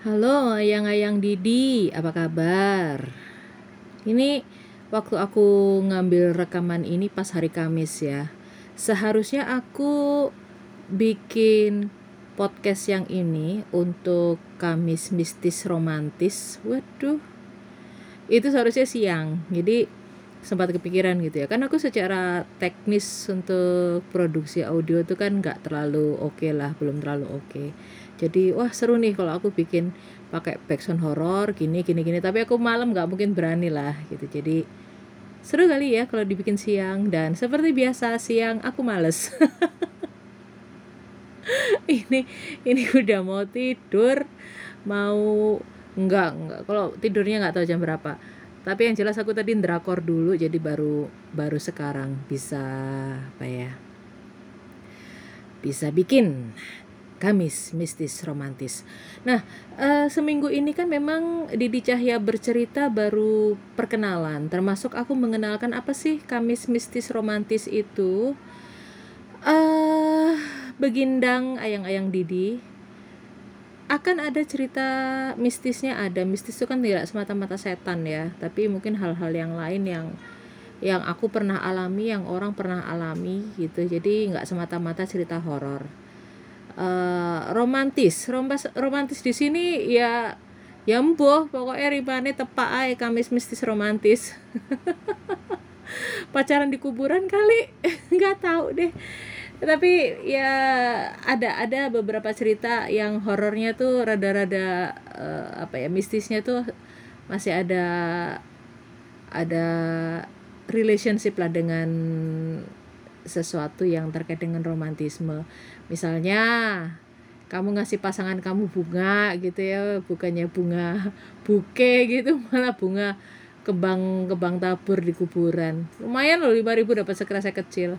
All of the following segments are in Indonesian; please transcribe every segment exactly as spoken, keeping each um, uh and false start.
Halo ayang-ayang Didi, apa kabar? Ini waktu aku ngambil rekaman ini pas hari Kamis ya. Seharusnya aku bikin podcast yang ini untuk Kamis Mistis Romantis. Waduh, itu seharusnya siang. Jadi sempat kepikiran gitu ya. Kan aku secara teknis untuk produksi audio itu kan gak terlalu oke okay lah, belum terlalu oke okay. Jadi wah seru nih kalau aku bikin pakai background horor gini gini gini. Tapi aku malam nggak mungkin berani lah gitu. Jadi seru kali ya kalau dibikin siang. Dan seperti biasa siang aku males. ini ini udah mau tidur, mau nggak nggak. Kalau tidurnya nggak tahu jam berapa. Tapi yang jelas aku tadi drakor dulu. Jadi baru baru sekarang bisa apa ya? Bisa bikin Kamis Mistis Romantis. Nah, uh, seminggu ini kan memang Didi Cahya bercerita baru perkenalan. Termasuk aku mengenalkan apa sih Kamis Mistis Romantis itu. Uh, begindang ayang-ayang Didi, akan ada cerita mistisnya ada. Mistis itu kan tidak semata-mata setan ya. Tapi mungkin hal-hal yang lain yang... yang aku pernah alami, yang orang pernah alami gitu. Jadi gak semata-mata cerita horor. Uh, romantis, romantis, romantis di sini ya, ya mboh pokoknya ribane tepak ae Kamis Mistis Romantis. Pacaran di kuburan kali, nggak tahu deh. Tapi ya ada ada beberapa cerita yang horornya tuh rada-rada uh, apa ya mistisnya tuh masih ada ada relationship lah dengan sesuatu yang terkait dengan romantisme. Misalnya kamu ngasih pasangan kamu bunga gitu ya, bukannya bunga buke gitu, malah bunga kembang-kembang tabur di kuburan. Lumayan loh, lima ribu dapat sekrese kecil.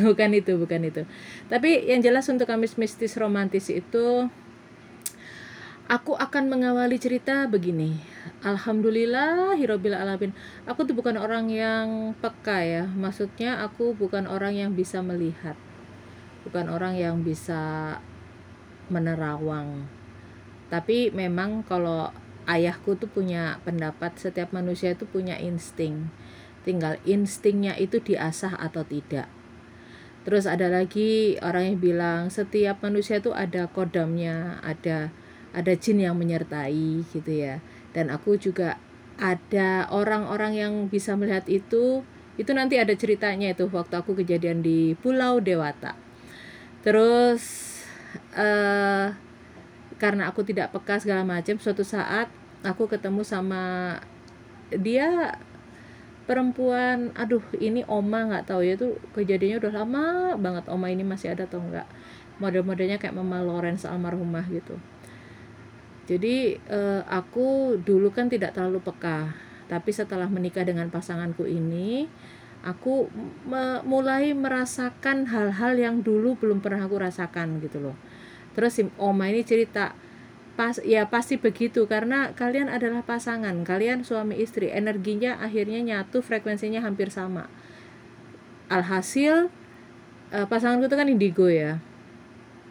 bukan itu, bukan itu. Tapi yang jelas untuk Kamis Mistis Romantis itu aku akan mengawali cerita begini. Alhamdulillah hirobbil alamin. Aku tuh bukan orang yang peka ya. Maksudnya aku bukan orang yang bisa melihat. Bukan orang yang bisa menerawang. Tapi memang kalau ayahku tuh punya pendapat setiap manusia itu punya insting. Tinggal instingnya itu diasah atau tidak. Terus ada lagi orang yang bilang setiap manusia itu ada kodamnya, ada ada jin yang menyertai gitu ya. Dan aku juga ada orang-orang yang bisa melihat itu. Itu nanti ada ceritanya itu waktu aku kejadian di Pulau Dewata. Terus uh, karena aku tidak peka segala macam, suatu saat aku ketemu sama dia perempuan. Aduh, ini oma nggak tahu ya, itu kejadiannya udah lama banget. Oma ini masih ada atau enggak? Model-modelnya kayak Mama Lorenz almarhumah gitu. Jadi eh, aku dulu kan tidak terlalu peka, tapi setelah menikah dengan pasanganku ini, aku me- mulai merasakan hal-hal yang dulu belum pernah aku rasakan gitu loh. Terus si oma ini cerita, pas ya pasti begitu karena kalian adalah pasangan, kalian suami istri, energinya akhirnya nyatu, frekuensinya hampir sama. Alhasil eh, pasanganku itu kan indigo ya,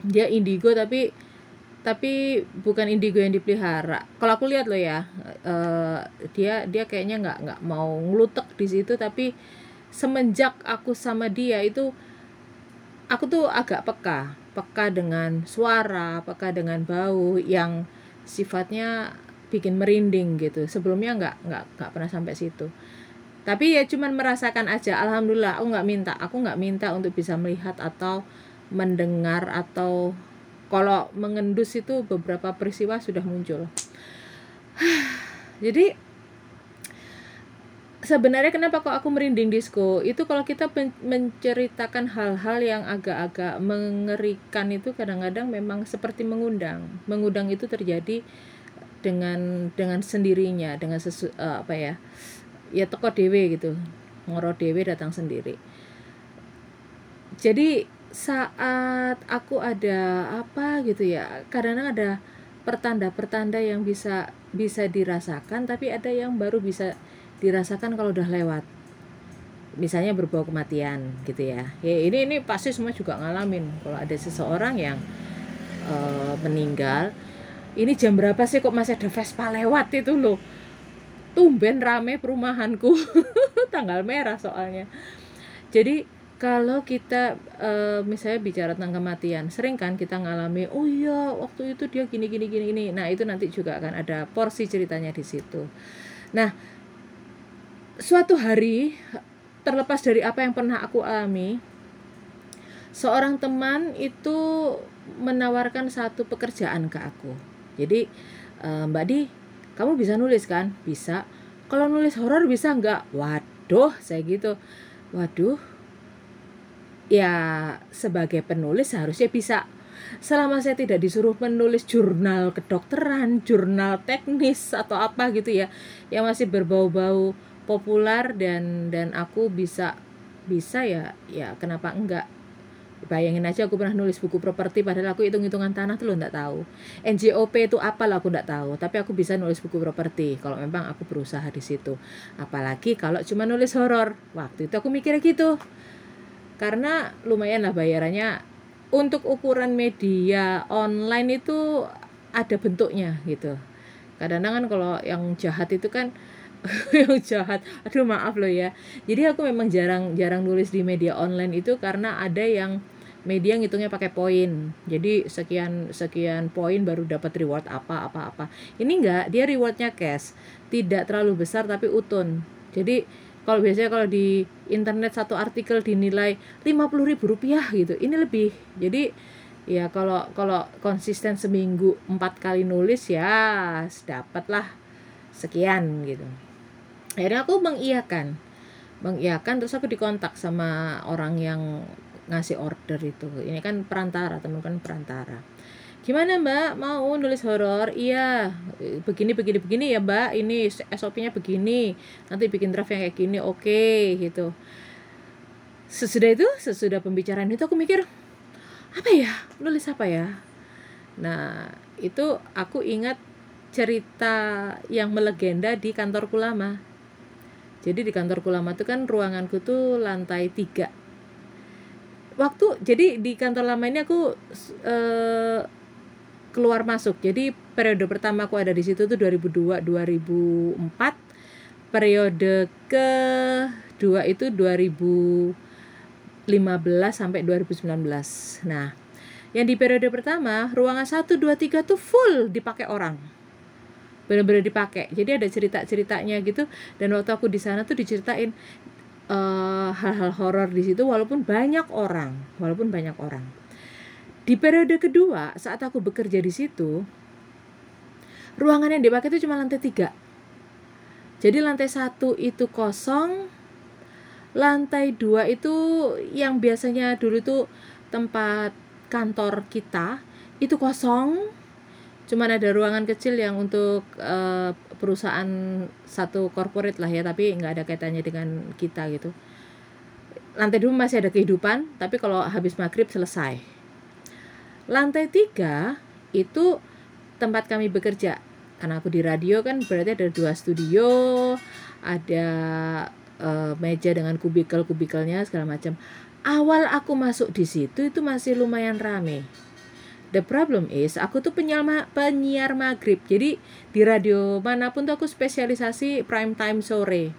dia indigo tapi tapi bukan indigo yang dipelihara. Kalau aku lihat loh ya, uh, dia dia kayaknya nggak nggak mau ngelutek di situ. Tapi semenjak aku sama dia itu, aku tuh agak peka, peka dengan suara, peka dengan bau yang sifatnya bikin merinding gitu. Sebelumnya nggak nggak nggak pernah sampai situ. Tapi ya cuman merasakan aja. Alhamdulillah, aku nggak minta, aku nggak minta untuk bisa melihat atau mendengar atau kalau mengendus itu beberapa peristiwa sudah muncul. Jadi sebenarnya kenapa kok aku merinding disco? Itu kalau kita menceritakan hal-hal yang agak-agak mengerikan itu kadang-kadang memang seperti mengundang. Mengundang itu terjadi dengan dengan sendirinya, dengan sesu, uh, apa ya? Ya teko dhewe gitu. Ngoro dhewe datang sendiri. Jadi saat aku ada apa gitu ya, kadang-kadang ada pertanda-pertanda yang bisa bisa dirasakan, tapi ada yang baru bisa dirasakan kalau udah lewat. Misalnya berbau kematian gitu ya. Ya ini ini pasti semua juga ngalamin. Kalau ada seseorang yang e, meninggal, ini jam berapa sih kok masih ada Vespa lewat itu loh. Tumben rame perumahanku. Tanggal merah soalnya. Jadi kalau kita e, misalnya bicara tentang kematian, sering kan kita ngalami, oh iya waktu itu dia gini gini gini gini. Nah itu nanti juga akan ada porsi ceritanya di situ. Nah suatu hari, terlepas dari apa yang pernah aku alami, seorang teman itu menawarkan satu pekerjaan ke aku. Jadi e, Mbak Di, kamu bisa nulis kan? Bisa. Kalau nulis horor bisa enggak? Waduh, saya gitu. Waduh. Ya, sebagai penulis harusnya bisa. Selama saya tidak disuruh menulis jurnal kedokteran, jurnal teknis atau apa gitu ya, yang masih berbau-bau populer dan dan aku bisa bisa ya, ya kenapa enggak? Bayangin aja aku pernah nulis buku properti padahal aku hitung-hitungan tanah tuh loh enggak tahu. N J O P itu apa lah aku enggak tahu, tapi aku bisa nulis buku properti kalau memang aku berusaha di situ. Apalagi kalau cuma nulis horor. Waktu itu aku mikirnya gitu. Karena lumayan lah bayarannya untuk ukuran media online itu ada bentuknya gitu. Kadang-kadang kan kalau yang jahat itu kan yang jahat, aduh maaf loh ya. Jadi aku memang jarang-jarang nulis di media online itu karena ada yang media ngitungnya pakai poin. Jadi sekian sekian poin baru dapat reward apa apa apa. Ini enggak, dia rewardnya cash, tidak terlalu besar tapi utun. Jadi kalau biasanya kalau di internet satu artikel dinilai lima puluh ribu rupiah gitu, ini lebih. Jadi ya kalau kalau konsisten seminggu empat kali nulis ya dapatlah sekian gitu. Akhirnya aku mengiyakan, mengiyakan terus aku dikontak sama orang yang ngasih order itu. Ini kan perantara, temen kan perantara. Gimana mbak, mau nulis horor? Iya, begini begini begini ya mbak. Ini S O P-nya begini. Nanti bikin draft yang kayak gini, oke gitu. Sesudah itu, sesudah pembicaraan itu aku mikir, apa ya, nulis apa ya? Nah, itu aku ingat cerita yang melegenda di kantorku lama. Jadi di kantorku lama itu kan ruanganku tuh lantai tiga. Waktu jadi di kantor lama ini aku eh, keluar masuk. Jadi periode pertama aku ada di situ tuh dua ribu dua sampai dua ribu empat. Periode kedua itu dua ribu lima belas sampai dua ribu sembilan belas. Nah, yang di periode pertama, ruangan satu, dua, tiga tuh full dipakai orang. Benar-benar dipakai. Jadi ada cerita-ceritanya gitu. Dan waktu aku di sana tuh diceritain uh, hal-hal horor di situ walaupun banyak orang, walaupun banyak orang. Di periode kedua, saat aku bekerja di situ, ruangan yang dipakai itu cuma lantai tiga. Jadi lantai satu itu kosong. Lantai dua itu yang biasanya dulu tuh tempat kantor kita itu kosong, cuman ada ruangan kecil yang untuk e, perusahaan satu corporate lah ya, tapi nggak ada kaitannya dengan kita gitu. Lantai dua masih ada kehidupan, tapi kalau habis maghrib selesai. Lantai tiga itu tempat kami bekerja, karena aku di radio kan berarti ada dua studio, ada e, meja dengan kubikel-kubikelnya segala macam. Awal aku masuk di situ itu masih lumayan rame. The problem is aku tuh penyiar, ma- penyiar maghrib. Jadi di radio manapun tuh aku spesialisasi prime time sore.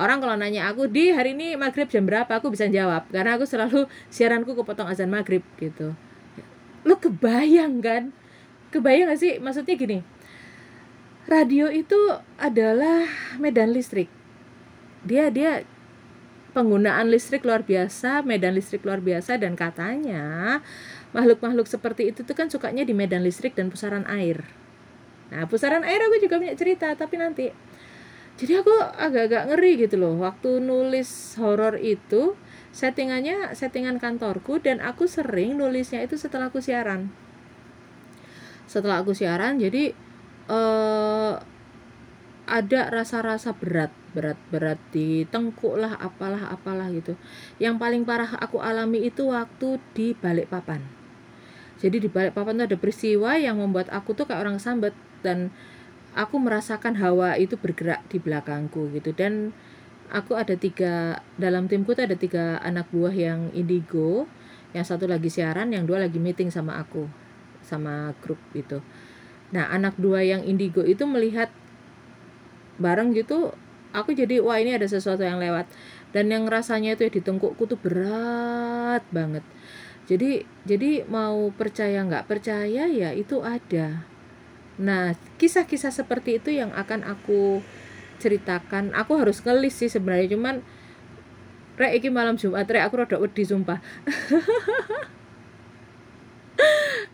Orang kalau nanya aku, di hari ini maghrib jam berapa, aku bisa jawab. Karena aku selalu siaranku kepotong azan maghrib gitu. Lu kebayang kan? Kebayang gak sih? Maksudnya gini, radio itu adalah medan listrik. Dia, dia penggunaan listrik luar biasa, medan listrik luar biasa, dan katanya makhluk-makhluk seperti itu tuh kan sukanya di medan listrik dan pusaran air. Nah, pusaran air aku juga punya cerita, tapi nanti. Jadi aku agak-agak ngeri gitu loh. Waktu nulis horor itu, settingannya settingan kantorku, dan aku sering nulisnya itu setelah aku siaran. Setelah aku siaran, jadi eh, ada rasa-rasa berat. berat-berat di tengkuk lah, apalah, apalah gitu. Yang paling parah aku alami itu waktu di Balikpapan. Jadi di Balikpapan itu ada peristiwa yang membuat aku tuh kayak orang kesambet, dan aku merasakan hawa itu bergerak di belakangku gitu. Dan aku ada tiga, dalam timku tuh ada tiga anak buah yang indigo, yang satu lagi siaran, yang dua lagi meeting sama aku. sama grup itu. Nah, anak dua yang indigo itu melihat bareng gitu, aku jadi wah ini ada sesuatu yang lewat. Dan yang rasanya itu ya di tengkukku tuh berat banget. Jadi jadi mau percaya nggak percaya ya itu ada. Nah, kisah-kisah seperti itu yang akan aku ceritakan. Aku harus ngelis sih sebenarnya, cuman Rek iki malam Jumat Rek aku rada wedi sumpah.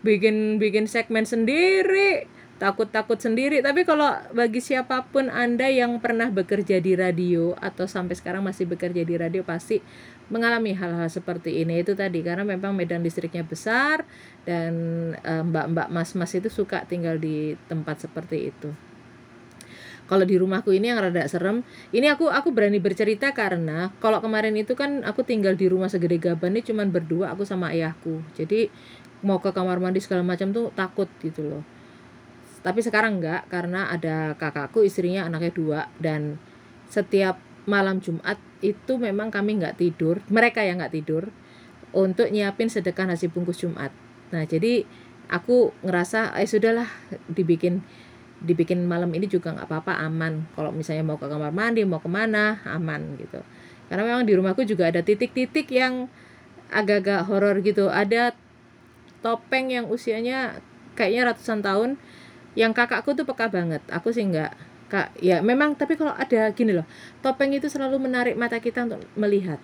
Bikin-bikin segmen sendiri, takut-takut sendiri. Tapi kalau bagi siapapun Anda yang pernah bekerja di radio atau sampai sekarang masih bekerja di radio pasti mengalami hal-hal seperti ini. Itu tadi karena memang medan listriknya besar dan e, mbak-mbak mas-mas itu suka tinggal di tempat seperti itu. Kalau di rumahku ini yang rada serem, ini aku aku berani bercerita karena kalau kemarin itu kan aku tinggal di rumah segede gaban ini cuman berdua aku sama ayahku. Jadi mau ke kamar mandi segala macam tuh takut gitu loh. Tapi sekarang enggak karena ada kakakku, istrinya, anaknya dua, dan setiap malam Jumat itu memang kami enggak tidur, mereka yang enggak tidur untuk nyiapin sedekah nasi bungkus Jumat. Nah, jadi aku ngerasa eh sudahlah dibikin dibikin malam ini juga nggak apa-apa, aman kalau misalnya mau ke kamar mandi mau kemana aman gitu. Karena memang di rumahku juga ada titik-titik yang agak-agak horor gitu, ada topeng yang usianya kayaknya ratusan tahun yang kakakku tuh peka banget, aku sih nggak kak ya memang. Tapi kalau ada gini loh, topeng itu selalu menarik mata kita untuk melihat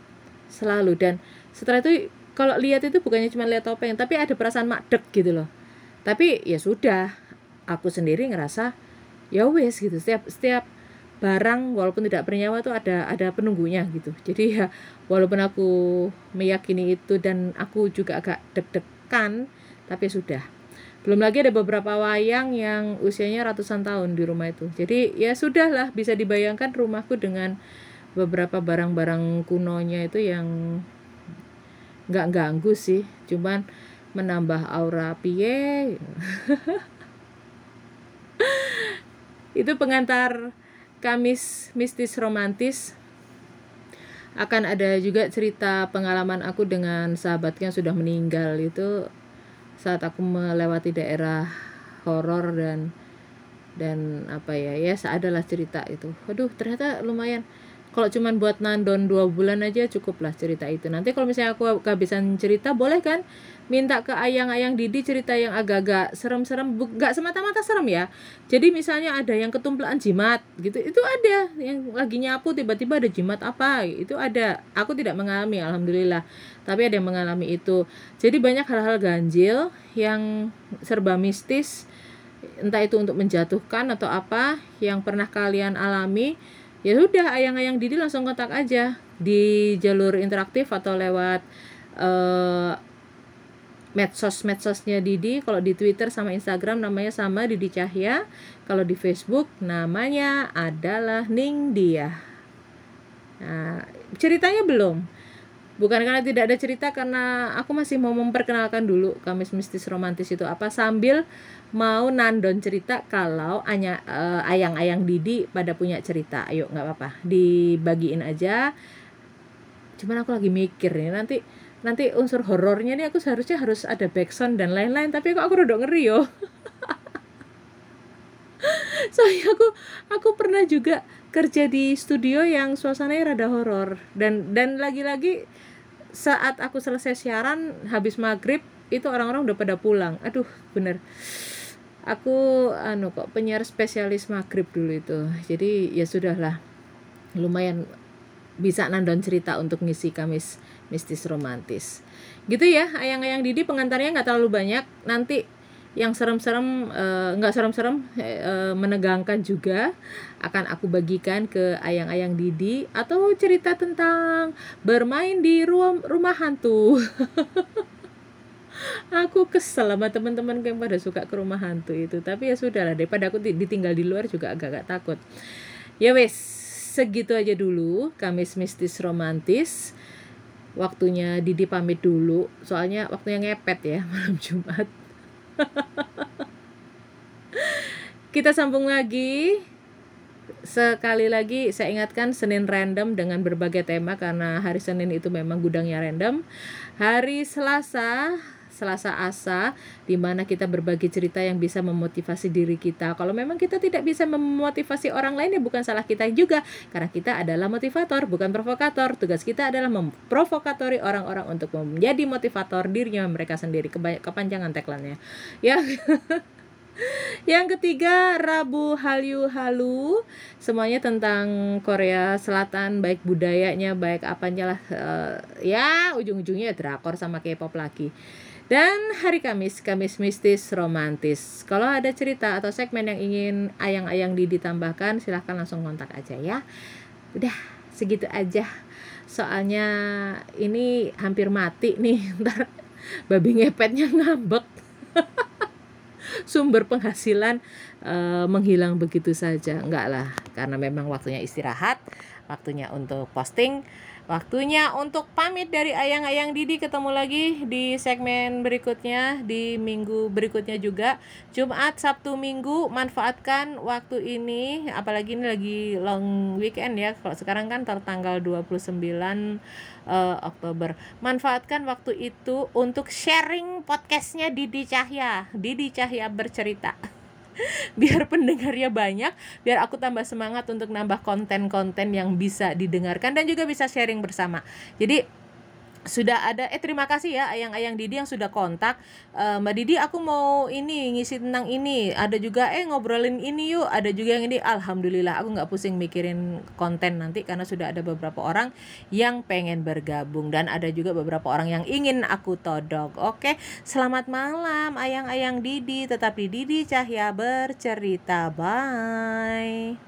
selalu, dan setelah itu kalau lihat itu bukannya cuma lihat topeng tapi ada perasaan makdek gitu loh. Tapi ya sudah, aku sendiri ngerasa ya wes gitu, setiap setiap barang walaupun tidak bernyawa tuh ada ada penunggunya gitu. Jadi ya walaupun aku meyakini itu dan aku juga agak deg-degan, tapi sudah. Belum lagi ada beberapa wayang yang usianya ratusan tahun di rumah itu. Jadi ya sudahlah, bisa dibayangkan rumahku dengan beberapa barang-barang kunonya itu yang nggak ganggu sih, cuman menambah aura piye. Itu pengantar Kamis Mistis Romantis. Akan ada juga cerita pengalaman aku dengan sahabatku yang sudah meninggal itu saat aku melewati daerah horor dan dan apa ya ya adalah cerita itu. Aduh, ternyata lumayan. Kalau cuma buat nandon dua bulan aja cukuplah cerita itu. Nanti kalau misalnya aku kehabisan cerita boleh kan minta ke ayang-ayang Didi cerita yang agak-agak serem-serem, enggak semata-mata serem ya. Jadi misalnya ada yang ketumplaan jimat gitu. Itu ada yang lagi nyapu tiba-tiba ada jimat apa. Itu ada. Aku tidak mengalami alhamdulillah. Tapi ada yang mengalami itu. Jadi banyak hal-hal ganjil yang serba mistis, entah itu untuk menjatuhkan atau apa yang pernah kalian alami. Ya sudah, ayang-ayang Didi langsung kontak aja di jalur interaktif atau lewat uh, medsos-medsosnya Didi. Kalau di Twitter sama Instagram namanya sama, Didi Cahya. Kalau di Facebook namanya adalah Ning Dia. Nah, ceritanya belum. Bukan karena tidak ada cerita, karena aku masih mau memperkenalkan dulu Kamis Mistis Romantis itu apa, sambil mau nandon cerita kalau anya, uh, ayang-ayang Didi pada punya cerita. Ayo gak apa-apa, dibagiin aja. Cuman aku lagi mikir nih, nanti nanti unsur horornya nih aku seharusnya harus ada backsound dan lain-lain. Tapi kok aku rada ngeri yo. Soalnya aku aku pernah juga kerja di studio yang suasananya rada horor. Dan dan lagi-lagi saat aku selesai siaran habis maghrib itu orang-orang udah pada pulang. Aduh bener, aku anu kok penyiar spesialis maghrib dulu itu. Jadi ya sudahlah, lumayan bisa nandon cerita untuk ngisi Kamis Mistis Romantis gitu ya. Ayang-ayang Didi pengantarnya nggak terlalu banyak. Nanti yang serem-serem nggak eh, serem-serem eh, menegangkan juga akan aku bagikan ke ayang-ayang Didi, atau cerita tentang bermain di ruang rumah hantu. Aku kesel sama teman-teman yang pada suka ke rumah hantu itu. Tapi ya sudahlah, daripada aku ditinggal di luar juga agak-agak takut. Ya wes, segitu aja dulu Kamis Mistis Romantis. Waktunya Didi pamit dulu, soalnya waktunya ngepet ya malam Jumat. Kita sambung lagi. Sekali lagi saya ingatkan, Senin random dengan berbagai tema karena hari Senin itu memang gudangnya random. Hari Selasa Selasa Asa, di mana kita berbagi cerita yang bisa memotivasi diri kita. Kalau memang kita tidak bisa memotivasi orang lain, ya bukan salah kita juga, karena kita adalah motivator, bukan provokator. Tugas kita adalah memprovokatori orang-orang untuk menjadi motivator dirinya mereka sendiri. Kebany- kepanjangan tagline-nya. Ya. Yang ketiga, Rabu Hallyu Hallyu. Semuanya tentang Korea Selatan, baik budayanya, baik apanya lah. Uh, ya, ujung-ujungnya drakor sama K-pop lagi. Dan hari Kamis, Kamis Mistis Romantis. Kalau ada cerita atau segmen yang ingin ayang-ayang Didi tambahkan, silahkan langsung kontak aja ya. Udah, segitu aja. Soalnya ini hampir mati nih. Ntar babi ngepetnya ngambek. Sumber penghasilan uh, menghilang begitu saja. Enggak lah, karena memang waktunya istirahat, waktunya untuk posting, waktunya untuk pamit dari ayang-ayang Didi. Ketemu lagi di segmen berikutnya, di minggu berikutnya juga, Jumat, Sabtu, Minggu. Manfaatkan waktu ini, apalagi ini lagi long weekend ya. Kalau sekarang kan tertanggal dua puluh sembilan uh, Oktober. Manfaatkan waktu itu untuk sharing podcastnya Didi Cahya, Didi Cahya Bercerita. Biar pendengarnya banyak, biar aku tambah semangat untuk nambah konten-konten yang bisa didengarkan dan juga bisa sharing bersama. Jadi sudah ada, eh terima kasih ya ayang-ayang Didi yang sudah kontak. e, Mbak Didi, aku mau ini, ngisi tentang ini. Ada juga eh ngobrolin ini yuk, ada juga yang ini. Alhamdulillah, aku gak pusing mikirin konten nanti, karena sudah ada beberapa orang yang pengen bergabung, dan ada juga beberapa orang yang ingin aku todok. Oke, selamat malam ayang-ayang Didi. Tetap di Didi Cahya Bercerita. Bye.